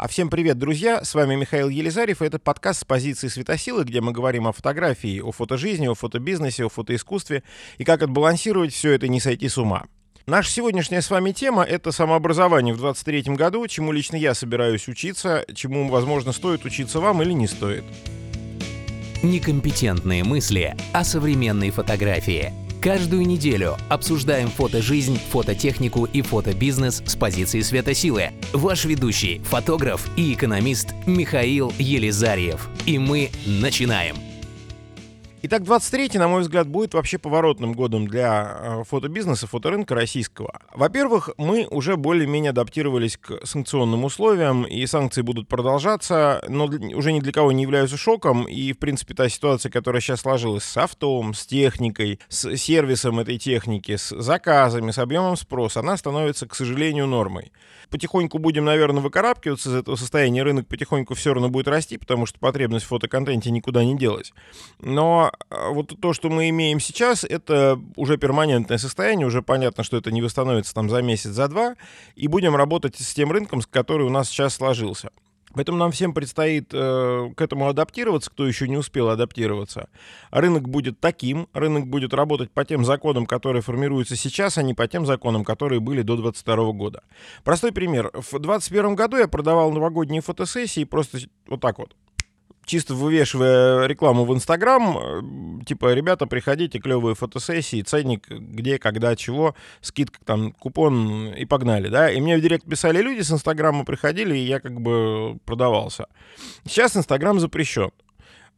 А всем привет, друзья! С вами Михаил Елизарев, и это подкаст «С позиции светосилы», где мы говорим о фотографии, о фотожизни, о фотобизнесе, о фотоискусстве и как отбалансировать все это и не сойти с ума. Наша сегодняшняя с вами тема — это самообразование в 2023 году, чему лично я собираюсь учиться, чему, возможно, стоит учиться вам или не стоит. Некомпетентные мысли о современной фотографии. Каждую неделю обсуждаем фотожизнь, фототехнику и фотобизнес с позиции светосилы. Ваш ведущий, фотограф и экономист Михаил Елизарев. И мы начинаем. Итак, 23-й, на мой взгляд, будет вообще поворотным годом для фотобизнеса, фоторынка российского. Во-первых, мы уже более-менее адаптировались к санкционным условиям, и санкции будут продолжаться, но уже ни для кого не являются шоком, и, в принципе, та ситуация, которая сейчас сложилась с автом, с техникой, с сервисом этой техники, с заказами, с объемом спроса, она становится, к сожалению, нормой. Потихоньку будем, наверное, выкарабкиваться из этого состояния, рынок потихоньку все равно будет расти, потому что потребность в фотоконтенте никуда не делась. Но вот то, что мы имеем сейчас, это уже перманентное состояние, уже понятно, что это не восстановится там за месяц, за два, и будем работать с тем рынком, который у нас сейчас сложился. Поэтому нам всем предстоит к этому адаптироваться, кто еще не успел адаптироваться. Рынок будет таким, рынок будет работать по тем законам, которые формируются сейчас, а не по тем законам, которые были до 2022 года. Простой пример. В 2021 году я продавал новогодние фотосессии просто вот так вот. Чисто вывешивая рекламу в Инстаграм, типа, ребята, приходите, клевые фотосессии, ценник, где, когда, чего, скидка, там, купон, и погнали, да. И мне в директ писали люди с Инстаграма, приходили, и я как бы продавался. Сейчас Инстаграм запрещен.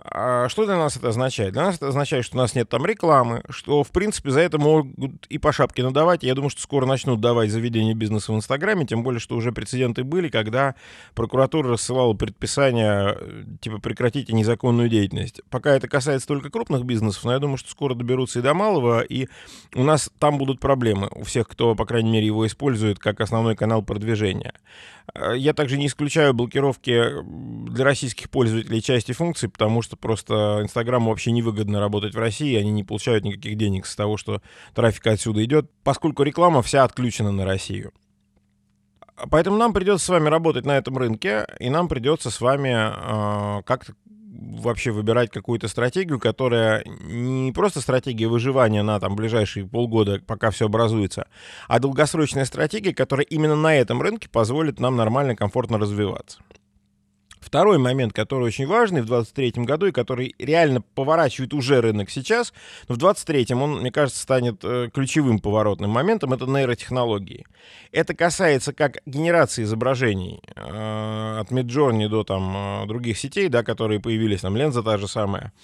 А что для нас это означает? Для нас это означает, что у нас нет там рекламы, что, в принципе, за это могут и по шапке надавать. Я думаю, что скоро начнут давать заведение бизнеса в Инстаграме, тем более, что уже прецеденты были, когда прокуратура рассылала предписания, типа, прекратите незаконную деятельность. Пока это касается только крупных бизнесов, но я думаю, что скоро доберутся и до малого, и у нас там будут проблемы у всех, кто, по крайней мере, его использует как основной канал продвижения. Я также не исключаю блокировки для российских пользователей части функций, потому что просто Инстаграму вообще невыгодно работать в России, они не получают никаких денег с того, что трафик отсюда идет, поскольку реклама вся отключена на Россию. Поэтому нам придется с вами работать на этом рынке, и нам придется с вами как-то вообще выбирать какую-то стратегию, которая не просто стратегия выживания на там ближайшие полгода, пока все образуется, а долгосрочная стратегия, которая именно на этом рынке позволит нам нормально, комфортно развиваться. Второй момент, который очень важный в 2023 году и который реально поворачивает уже рынок сейчас, но в 2023 он, мне кажется, станет ключевым поворотным моментом, это нейротехнологии. Это касается как генерации изображений от MidJourney до там, других сетей, да, которые появились, там Ленза та же самая,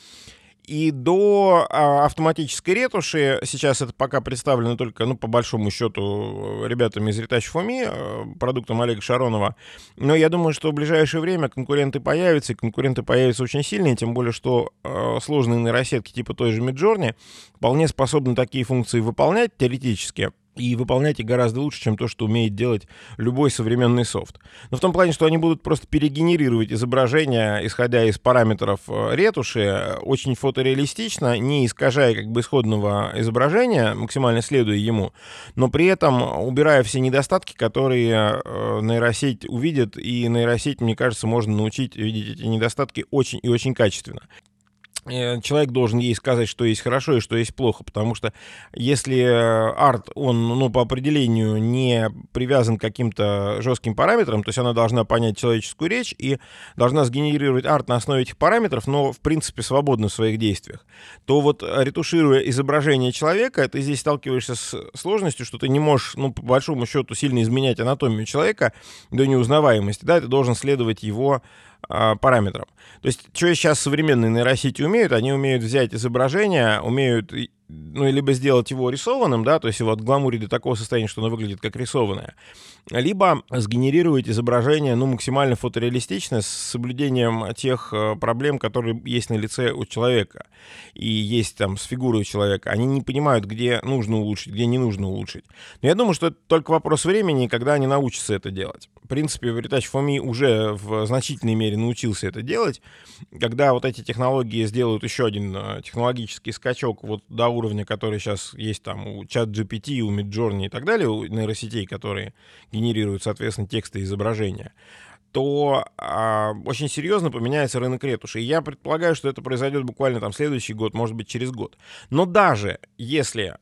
и до автоматической ретуши. Сейчас это пока представлено только, ну, по большому счету, ребятами из Retouch4Me, продуктом Олега Шаронова. Но я думаю, что в ближайшее время конкуренты появятся, и конкуренты появятся очень сильные, тем более, что сложные нейросетки типа той же MidJourney вполне способны такие функции выполнять теоретически, и выполнять их гораздо лучше, чем то, что умеет делать любой современный софт. Но в том плане, что они будут просто перегенерировать изображения, исходя из параметров ретуши, очень фотореалистично, не искажая как бы исходного изображения, максимально следуя ему, но при этом убирая все недостатки, которые нейросеть увидит, и нейросеть, мне кажется, можно научить видеть эти недостатки очень и очень качественно. Человек должен ей сказать, что есть хорошо и что есть плохо, потому что если арт, он, ну, по определению не привязан к каким-то жестким параметрам, то есть она должна понять человеческую речь и должна сгенерировать арт на основе этих параметров, но, в принципе, свободна в своих действиях, то вот ретушируя изображение человека, ты здесь сталкиваешься с сложностью, что ты не можешь, ну, по большому счету, сильно изменять анатомию человека до неузнаваемости, да, ты должен следовать его параметрам. То есть, что сейчас современные нейросети умеют, они умеют взять изображение, умеют, ну, либо сделать его рисованным, да, то есть его отгламурить до такого состояния, что оно выглядит как рисованное, либо сгенерировать изображение, ну, максимально фотореалистичное с соблюдением тех проблем, которые есть на лице у человека и есть там с фигурой у человека. Они не понимают, где нужно улучшить, где не нужно улучшить. Но я думаю, что это только вопрос времени, когда они научатся это делать. В принципе, Retouch4Me уже в значительной мере научился это делать. Когда вот эти технологии сделают еще один технологический скачок вот до уровня, который сейчас есть там у ChatGPT, у MidJourney и так далее, у нейросетей, которые генерируют, соответственно, тексты и изображения, то очень серьезно поменяется рынок ретуши. И я предполагаю, что это произойдет буквально там следующий год, может быть, через год. Но даже если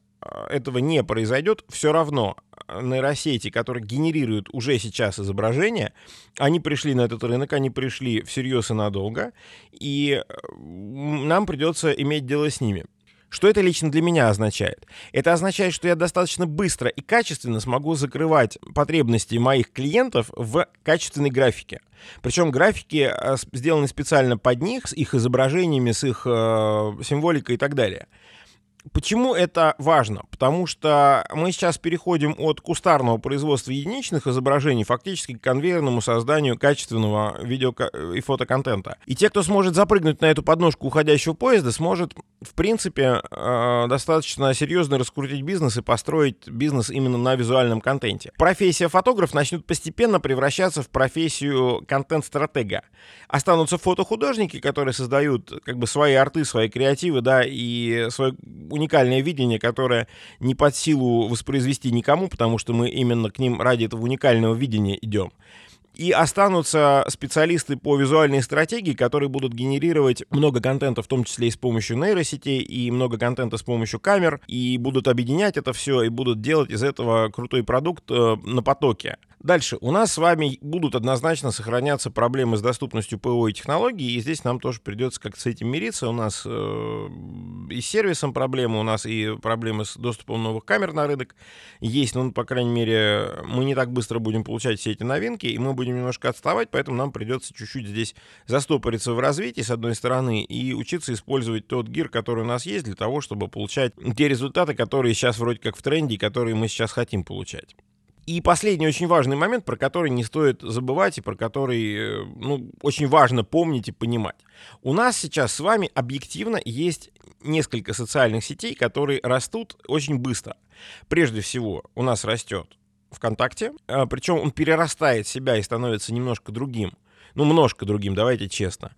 этого не произойдет, все равно нейросети, которые генерируют уже сейчас изображения, они пришли на этот рынок, они пришли всерьез и надолго, и нам придется иметь дело с ними. Что это лично для меня означает? Это означает, что я достаточно быстро и качественно смогу закрывать потребности моих клиентов в качественной графике. Причем графики сделаны специально под них, с их изображениями, с их символикой и так далее. Почему это важно? Потому что мы сейчас переходим от кустарного производства единичных изображений фактически к конвейерному созданию качественного видео и фотоконтента. И те, кто сможет запрыгнуть на эту подножку уходящего поезда, сможет, в принципе, достаточно серьезно раскрутить бизнес и построить бизнес именно на визуальном контенте. Профессия фотограф начнет постепенно превращаться в профессию контент-стратега. Останутся фотохудожники, которые создают как бы свои арты, свои креативы, да, и свою уникальное видение, которое не под силу воспроизвести никому, потому что мы именно к ним ради этого уникального видения идем. И останутся специалисты по визуальной стратегии, которые будут генерировать много контента, в том числе и с помощью нейросетей, и много контента с помощью камер, и будут объединять это все, и будут делать из этого крутой продукт на потоке. Дальше. У нас с вами будут однозначно сохраняться проблемы с доступностью ПО и технологий, и здесь нам тоже придется как-то с этим мириться. У нас и с сервисом проблемы, у нас и проблемы с доступом новых камер на рынок есть, но, по крайней мере, мы не так быстро будем получать все эти новинки, и мы будем немножко отставать, поэтому нам придется чуть-чуть здесь застопориться в развитии, с одной стороны, и учиться использовать тот гир, который у нас есть, для того, чтобы получать те результаты, которые сейчас вроде как в тренде, и которые мы сейчас хотим получать. И последний очень важный момент, про который не стоит забывать и про который, очень важно помнить и понимать. У нас сейчас с вами объективно есть несколько социальных сетей, которые растут очень быстро. Прежде всего, у нас растет ВКонтакте, причем он перерастает себя и становится немножко другим. Немножко другим, давайте честно.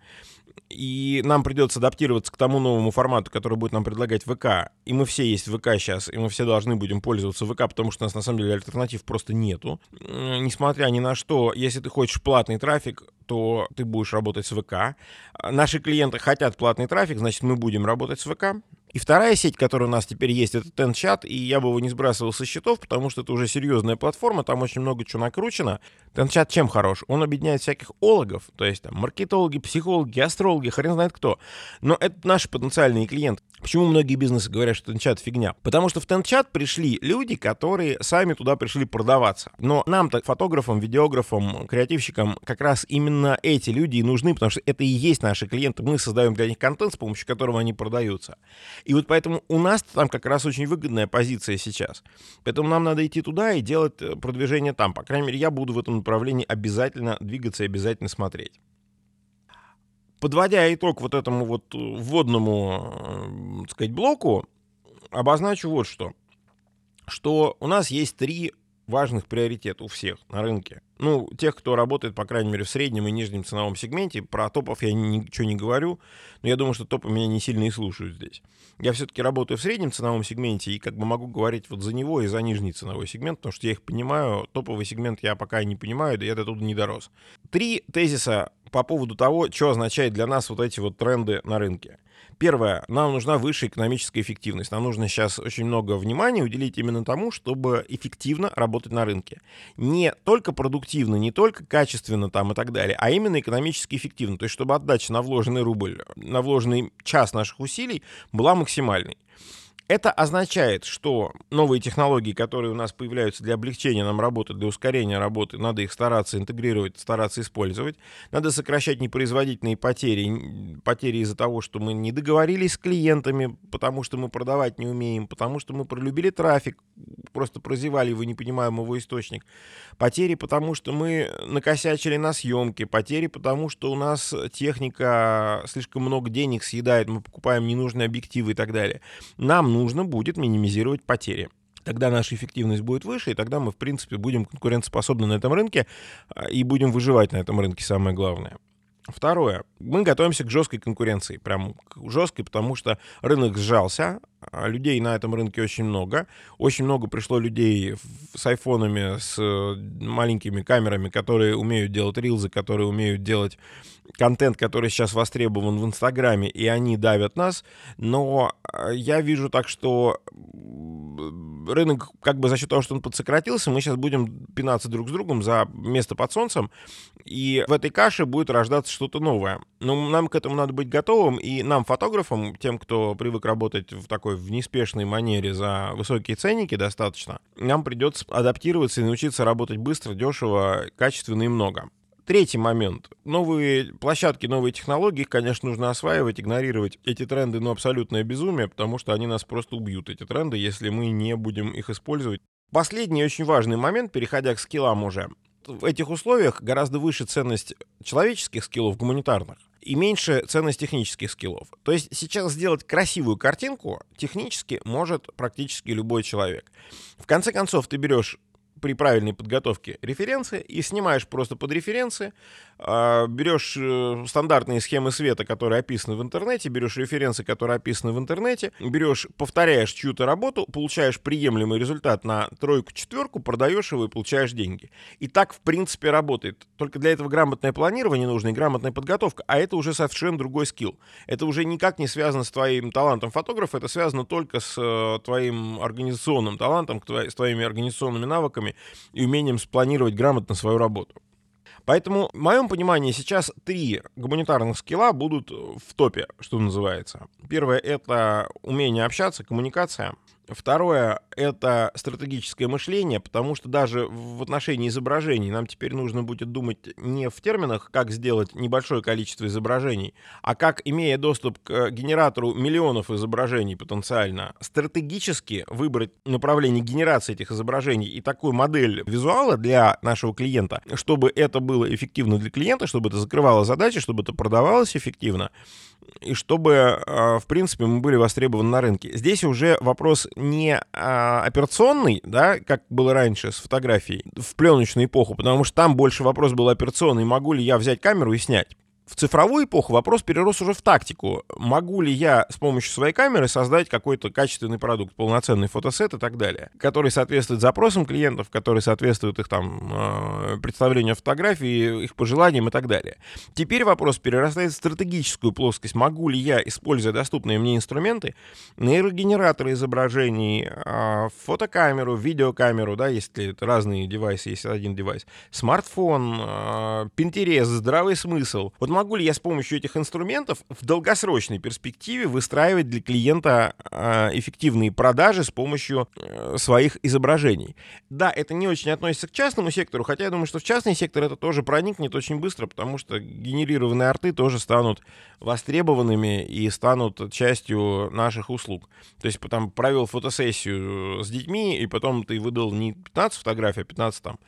И нам придется адаптироваться к тому новому формату, который будет нам предлагать ВК. И мы все есть в ВК сейчас, и мы все должны будем пользоваться ВК, потому что у нас на самом деле альтернатив просто нету. Несмотря ни на что, если ты хочешь платный трафик, то ты будешь работать с ВК. Наши клиенты хотят платный трафик, значит, мы будем работать с ВК. И вторая сеть, которая у нас теперь есть, это TenChat, и я бы его не сбрасывал со счетов, потому что это уже серьезная платформа, там очень много чего накручено. TenChat чем хорош? Он объединяет всяких ологов, то есть там маркетологи, психологи, астрологи, хрен знает кто. Но это наши потенциальные клиенты. Почему многие бизнесы говорят, что TenChat фигня? Потому что в TenChat пришли люди, которые сами туда пришли продаваться. Но нам-то, фотографам, видеографам, креативщикам, как раз именно эти люди и нужны, потому что это и есть наши клиенты. Мы создаем для них контент, с помощью которого они продаются. И вот поэтому у нас там как раз очень выгодная позиция сейчас. Поэтому нам надо идти туда и делать продвижение там. По крайней мере, я буду в этом направлении обязательно двигаться и обязательно смотреть. Подводя итог вот этому вот вводному, так сказать, блоку, обозначу вот что. Что у нас есть три важных приоритета у всех на рынке. Тех, кто работает, по крайней мере, в среднем и нижнем ценовом сегменте. Про топов я ничего не говорю, но я думаю, что топы меня не сильно и слушают здесь. Я все-таки работаю в среднем ценовом сегменте и как бы могу говорить вот за него и за нижний ценовой сегмент, потому что я их понимаю, топовый сегмент я пока не понимаю, да я до туда не дорос. Три тезиса по поводу того, что означает для нас вот эти вот тренды на рынке. Первое. Нам нужна высшая экономическая эффективность. Нам нужно сейчас очень много внимания уделить именно тому, чтобы эффективно работать на рынке. Не только продуктивно, не только качественно там и так далее, а именно экономически эффективно. То есть, чтобы отдача на вложенный рубль, на вложенный час наших усилий была максимальной. Это означает, что новые технологии, которые у нас появляются для облегчения нам работы, для ускорения работы, надо их стараться интегрировать, стараться использовать. Надо сокращать непроизводительные потери из-за того, что мы не договорились с клиентами, потому что мы продавать не умеем, потому что мы пролюбили трафик, просто прозевали его, не понимаем его источник. Потери, потому что мы накосячили на съемке, потери, потому что у нас техника слишком много денег съедает, мы покупаем ненужные объективы и так далее. Нам нужно будет минимизировать потери. Тогда наша эффективность будет выше, и тогда мы, в принципе, будем конкурентоспособны на этом рынке и будем выживать на этом рынке, самое главное. Второе. Мы готовимся к жесткой конкуренции. Прям жесткой, потому что рынок сжался. Людей на этом рынке очень много. Очень много пришло людей с айфонами, с маленькими камерами, которые умеют делать рилзы, которые умеют делать контент, который сейчас востребован в Инстаграме, и они давят нас. Но я вижу так, что рынок, как бы за счет того, что он подсократился, мы сейчас будем пинаться друг с другом за место под солнцем, и в этой каше будет рождаться что-то новое. Но нам к этому надо быть готовым, и нам, фотографам, тем, кто привык работать в такой в неспешной манере за высокие ценники достаточно, нам придется адаптироваться и научиться работать быстро, дешево, качественно и много. Третий момент. Новые площадки, новые технологии, их, конечно, нужно осваивать, игнорировать эти тренды, но абсолютное безумие, потому что они нас просто убьют, эти тренды, если мы не будем их использовать. Последний очень важный момент, переходя к скиллам уже. В этих условиях гораздо выше ценность человеческих скиллов, гуманитарных, и меньше ценность технических скиллов. То есть сейчас сделать красивую картинку технически может практически любой человек. В конце концов, ты берешь при правильной подготовке референсы и снимаешь просто под референсы, берешь стандартные схемы света, которые описаны в интернете, берешь референсы, которые описаны в интернете, берешь, повторяешь чью-то работу, получаешь приемлемый результат на тройку-четверку, продаешь его и получаешь деньги. И так, в принципе, работает. Только для этого грамотное планирование нужно и грамотная подготовка, а это уже совершенно другой скилл. Это уже никак не связано с твоим талантом фотографа, это связано только с твоим организационным талантом, с твоими организационными навыками и умением спланировать грамотно свою работу. Поэтому, в моем понимании, сейчас три гуманитарных скилла будут в топе, что называется. Первое — это умение общаться, коммуникация. Второе — это стратегическое мышление, потому что даже в отношении изображений нам теперь нужно будет думать не в терминах, как сделать небольшое количество изображений, а как, имея доступ к генератору миллионов изображений потенциально, стратегически выбрать направление генерации этих изображений и такую модель визуала для нашего клиента, чтобы это было эффективно для клиента, чтобы это закрывало задачи, чтобы это продавалось эффективно, и чтобы, в принципе, мы были востребованы на рынке. Здесь уже вопрос не операционный, да, как было раньше с фотографией в пленочную эпоху, потому что там больше вопрос был операционный, могу ли я взять камеру и снять. В цифровую эпоху вопрос перерос уже в тактику. Могу ли я с помощью своей камеры создать какой-то качественный продукт, полноценный фотосет и так далее, который соответствует запросам клиентов, который соответствует их там представлению фотографии, их пожеланиям и так далее. Теперь вопрос перерастает в стратегическую плоскость. Могу ли я, используя доступные мне инструменты, нейрогенераторы изображений, фотокамеру, видеокамеру, да, если разные девайсы, если один девайс, смартфон, Pinterest, здравый смысл. Вот могу ли я с помощью этих инструментов в долгосрочной перспективе выстраивать для клиента эффективные продажи с помощью своих изображений? Да, это не очень относится к частному сектору, хотя я думаю, что в частный сектор это тоже проникнет очень быстро, потому что генерированные арты тоже станут востребованными и станут частью наших услуг. То есть потом провел фотосессию с детьми, и потом ты выдал не 15 фотографий, а 15 там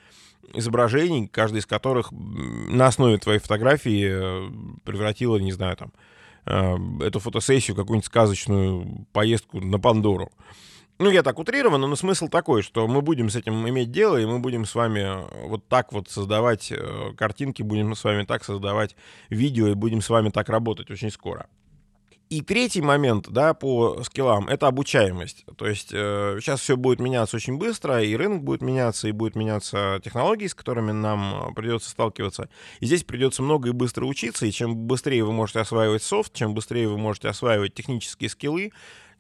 изображений, каждый из которых на основе твоей фотографии превратила, не знаю, там, эту фотосессию в какую-нибудь сказочную поездку на Пандору. Ну, я так утрированно, но смысл такой, что мы будем с этим иметь дело, и мы будем с вами вот так вот создавать картинки, будем с вами так создавать видео, и будем с вами так работать очень скоро. И третий момент, да, по скиллам — это обучаемость. То есть сейчас все будет меняться очень быстро, и рынок будет меняться, и будут меняться технологии, с которыми нам придется сталкиваться. И здесь придется много и быстро учиться, и чем быстрее вы можете осваивать софт, чем быстрее вы можете осваивать технические скиллы,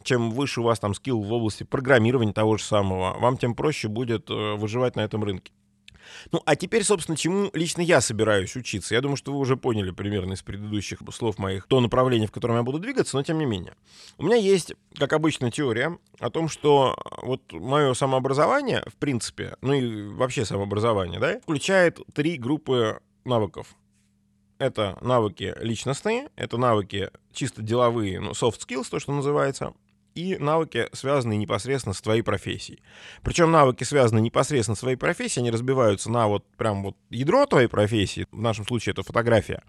чем выше у вас там скилл в области программирования того же самого, вам тем проще будет выживать на этом рынке. Ну, а теперь, собственно, чему лично я собираюсь учиться. Я думаю, что вы уже поняли примерно из предыдущих слов моих то направление, в котором я буду двигаться, но тем не менее. У меня есть, как обычно, теория о том, что вот мое самообразование, в принципе, ну и вообще самообразование, да, включает три группы навыков. Это навыки личностные, это навыки чисто деловые, ну, soft skills, то, что называется, и навыки, связанные непосредственно с твоей профессией. Причем навыки, связанные непосредственно с твоей профессией, они разбиваются на вот прям вот ядро твоей профессии, в нашем случае это фотография,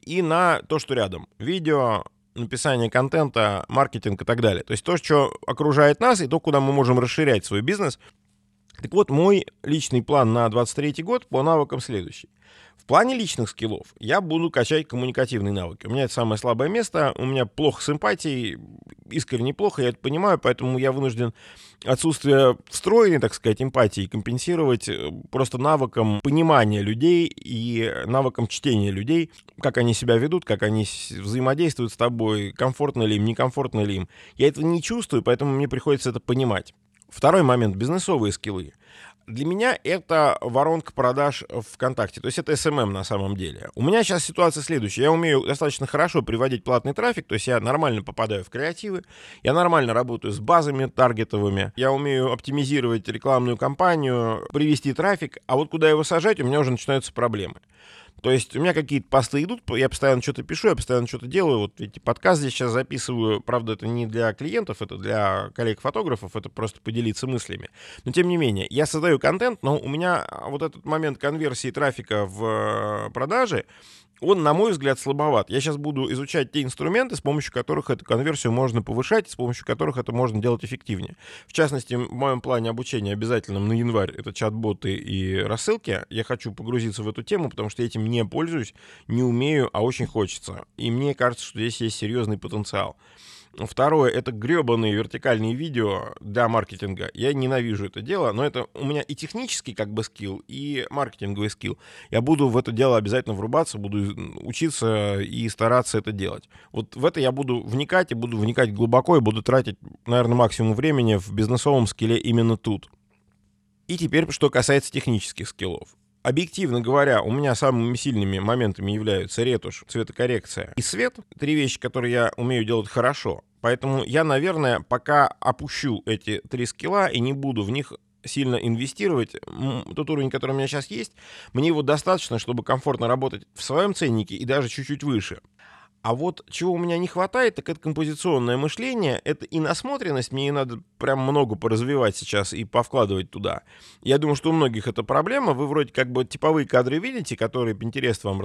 и на то, что рядом. Видео, написание контента, маркетинг и так далее. То есть то, что окружает нас, и то, куда мы можем расширять свой бизнес. Так вот, мой личный план на 2023 год по навыкам следующий. В В плане личных скиллов я буду качать коммуникативные навыки. У меня это самое слабое место, у меня плохо с эмпатией, искренне плохо, я это понимаю, поэтому я вынужден отсутствие встроенной, так сказать, эмпатии компенсировать просто навыком понимания людей и навыком чтения людей, как они себя ведут, как они взаимодействуют с тобой, комфортно ли им, некомфортно ли им. Я этого не чувствую, поэтому мне приходится это понимать. Второй момент — бизнесовые скиллы. Для меня это воронка продаж ВКонтакте, то есть это SMM на самом деле. У меня сейчас ситуация следующая. Я умею достаточно хорошо приводить платный трафик, то есть я нормально попадаю в креативы, я нормально работаю с базами таргетовыми, я умею оптимизировать рекламную кампанию, привести трафик, а вот куда его сажать, у меня уже начинаются проблемы. То есть у меня какие-то посты идут, я постоянно что-то пишу, я постоянно что-то делаю. Вот эти подкасты здесь сейчас записываю. Правда, это не для клиентов, это для коллег-фотографов, это просто поделиться мыслями. Но тем не менее, я создаю контент, но у меня вот этот момент конверсии трафика в продажи, он, на мой взгляд, слабоват. Я сейчас буду изучать те инструменты, с помощью которых эту конверсию можно повышать, с помощью которых это можно делать эффективнее. В частности, в моем плане обучения обязательном на январь — это чат-боты и рассылки. Я хочу погрузиться в эту тему, потому что этим не пользуюсь, не умею, а очень хочется. И мне кажется, что здесь есть серьезный потенциал. Второе — это гребаные вертикальные видео для маркетинга. Я ненавижу это дело, но это у меня и технический как бы скилл, и маркетинговый скилл. Я буду в это дело обязательно врубаться, буду учиться и стараться это делать. Вот в это я буду вникать, и буду вникать глубоко, и буду тратить, наверное, максимум времени в бизнесовом скилле именно тут. И теперь, что касается технических скиллов. Объективно говоря, у меня самыми сильными моментами являются ретушь, цветокоррекция и свет. Три вещи, которые я умею делать хорошо. Поэтому я, наверное, пока опущу эти три скилла и не буду в них сильно инвестировать. Тот уровень, который у меня сейчас есть, мне его достаточно, чтобы комфортно работать в своем ценнике и даже чуть-чуть выше. А вот чего у меня не хватает, так это композиционное мышление, это и насмотренность, мне надо прям много поразвивать сейчас и повкладывать туда. Я думаю, что у многих это проблема, вы вроде как бы типовые кадры видите, которые Pinterest вам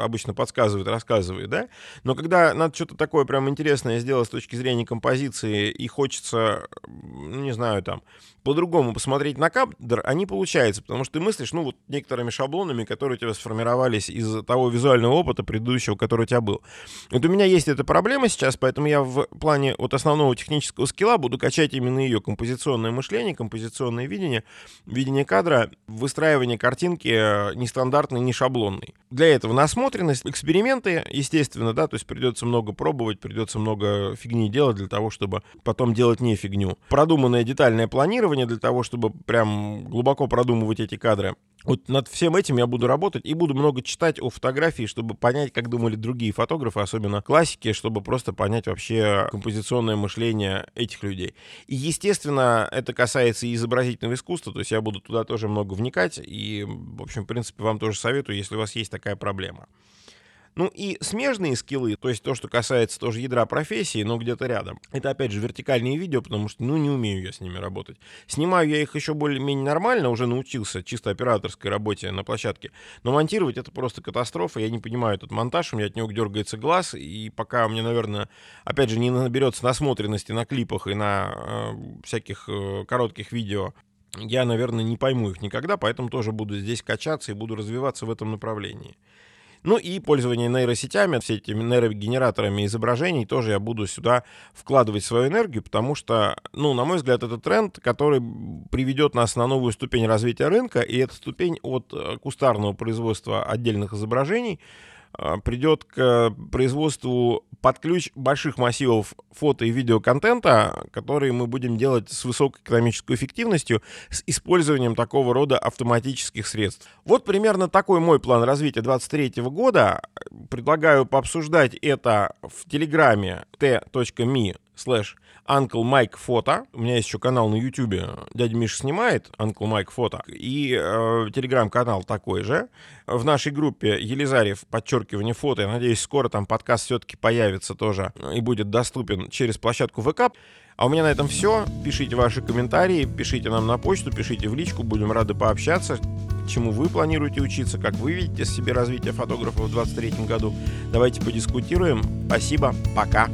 обычно подсказывает, рассказывает, да? Но когда надо что-то такое прям интересное сделать с точки зрения композиции и хочется, не знаю, там, по-другому посмотреть на кадр, они получаются, потому что ты мыслишь, ну, вот некоторыми шаблонами, которые у тебя сформировались из-за того визуального опыта предыдущего, который у тебя был. Вот у меня есть эта проблема сейчас, поэтому я в плане вот основного технического скилла буду качать именно ее композиционное мышление, композиционное видение, видение кадра, выстраивание картинки нестандартной, не шаблонной. Для этого насмотренность, эксперименты, естественно, да, то есть придется много пробовать, придется много фигни делать для того, чтобы потом делать не фигню. Продуманное детальное планирование для того, чтобы прям глубоко продумывать эти кадры. Вот над всем этим я буду работать и буду много читать о фотографии, чтобы понять, как думали другие фотографы, особенно классики, чтобы просто понять вообще композиционное мышление этих людей. И, естественно, это касается и изобразительного искусства, то есть я буду туда тоже много вникать и, в общем, в принципе, вам тоже советую, если у вас есть такая проблема. Ну и смежные скиллы, то есть то, что касается тоже ядра профессии, но где-то рядом. Это, опять же, вертикальные видео, потому что, ну, не умею я с ними работать. Снимаю я их еще более-менее нормально, уже научился чисто операторской работе на площадке, но монтировать это просто катастрофа, я не понимаю этот монтаж, у меня от него дергается глаз, и пока мне, наверное, опять же, не наберется насмотренности на клипах и на всяких коротких видео, я, наверное, не пойму их никогда, поэтому тоже буду здесь качаться и буду развиваться в этом направлении. Ну и пользование нейросетями, все этими нейрогенераторами изображений, тоже я буду сюда вкладывать свою энергию, потому что, ну, на мой взгляд, это тренд, который приведет нас на новую ступень развития рынка, и эта ступень от кустарного производства отдельных изображений придет к производству под ключ больших массивов фото- и видеоконтента, которые мы будем делать с высокой экономической эффективностью, с использованием такого рода автоматических средств. Вот примерно такой мой план развития 2023 года. Предлагаю пообсуждать это в Телеграме t.me/UncleMikePhoto. У меня есть еще канал на Ютубе, дядя Миша снимает, Uncle Mike Photo, и телеграм-канал такой же. В нашей группе Елизарев, подчеркивание фото, я надеюсь, скоро там подкаст все-таки появится тоже и будет доступен через площадку ВК. А у меня на этом все. Пишите ваши комментарии, пишите нам на почту, пишите в личку, будем рады пообщаться. Чему вы планируете учиться, как вы видите себе развитие фотографа в 2023 году. Давайте подискутируем. Спасибо, пока.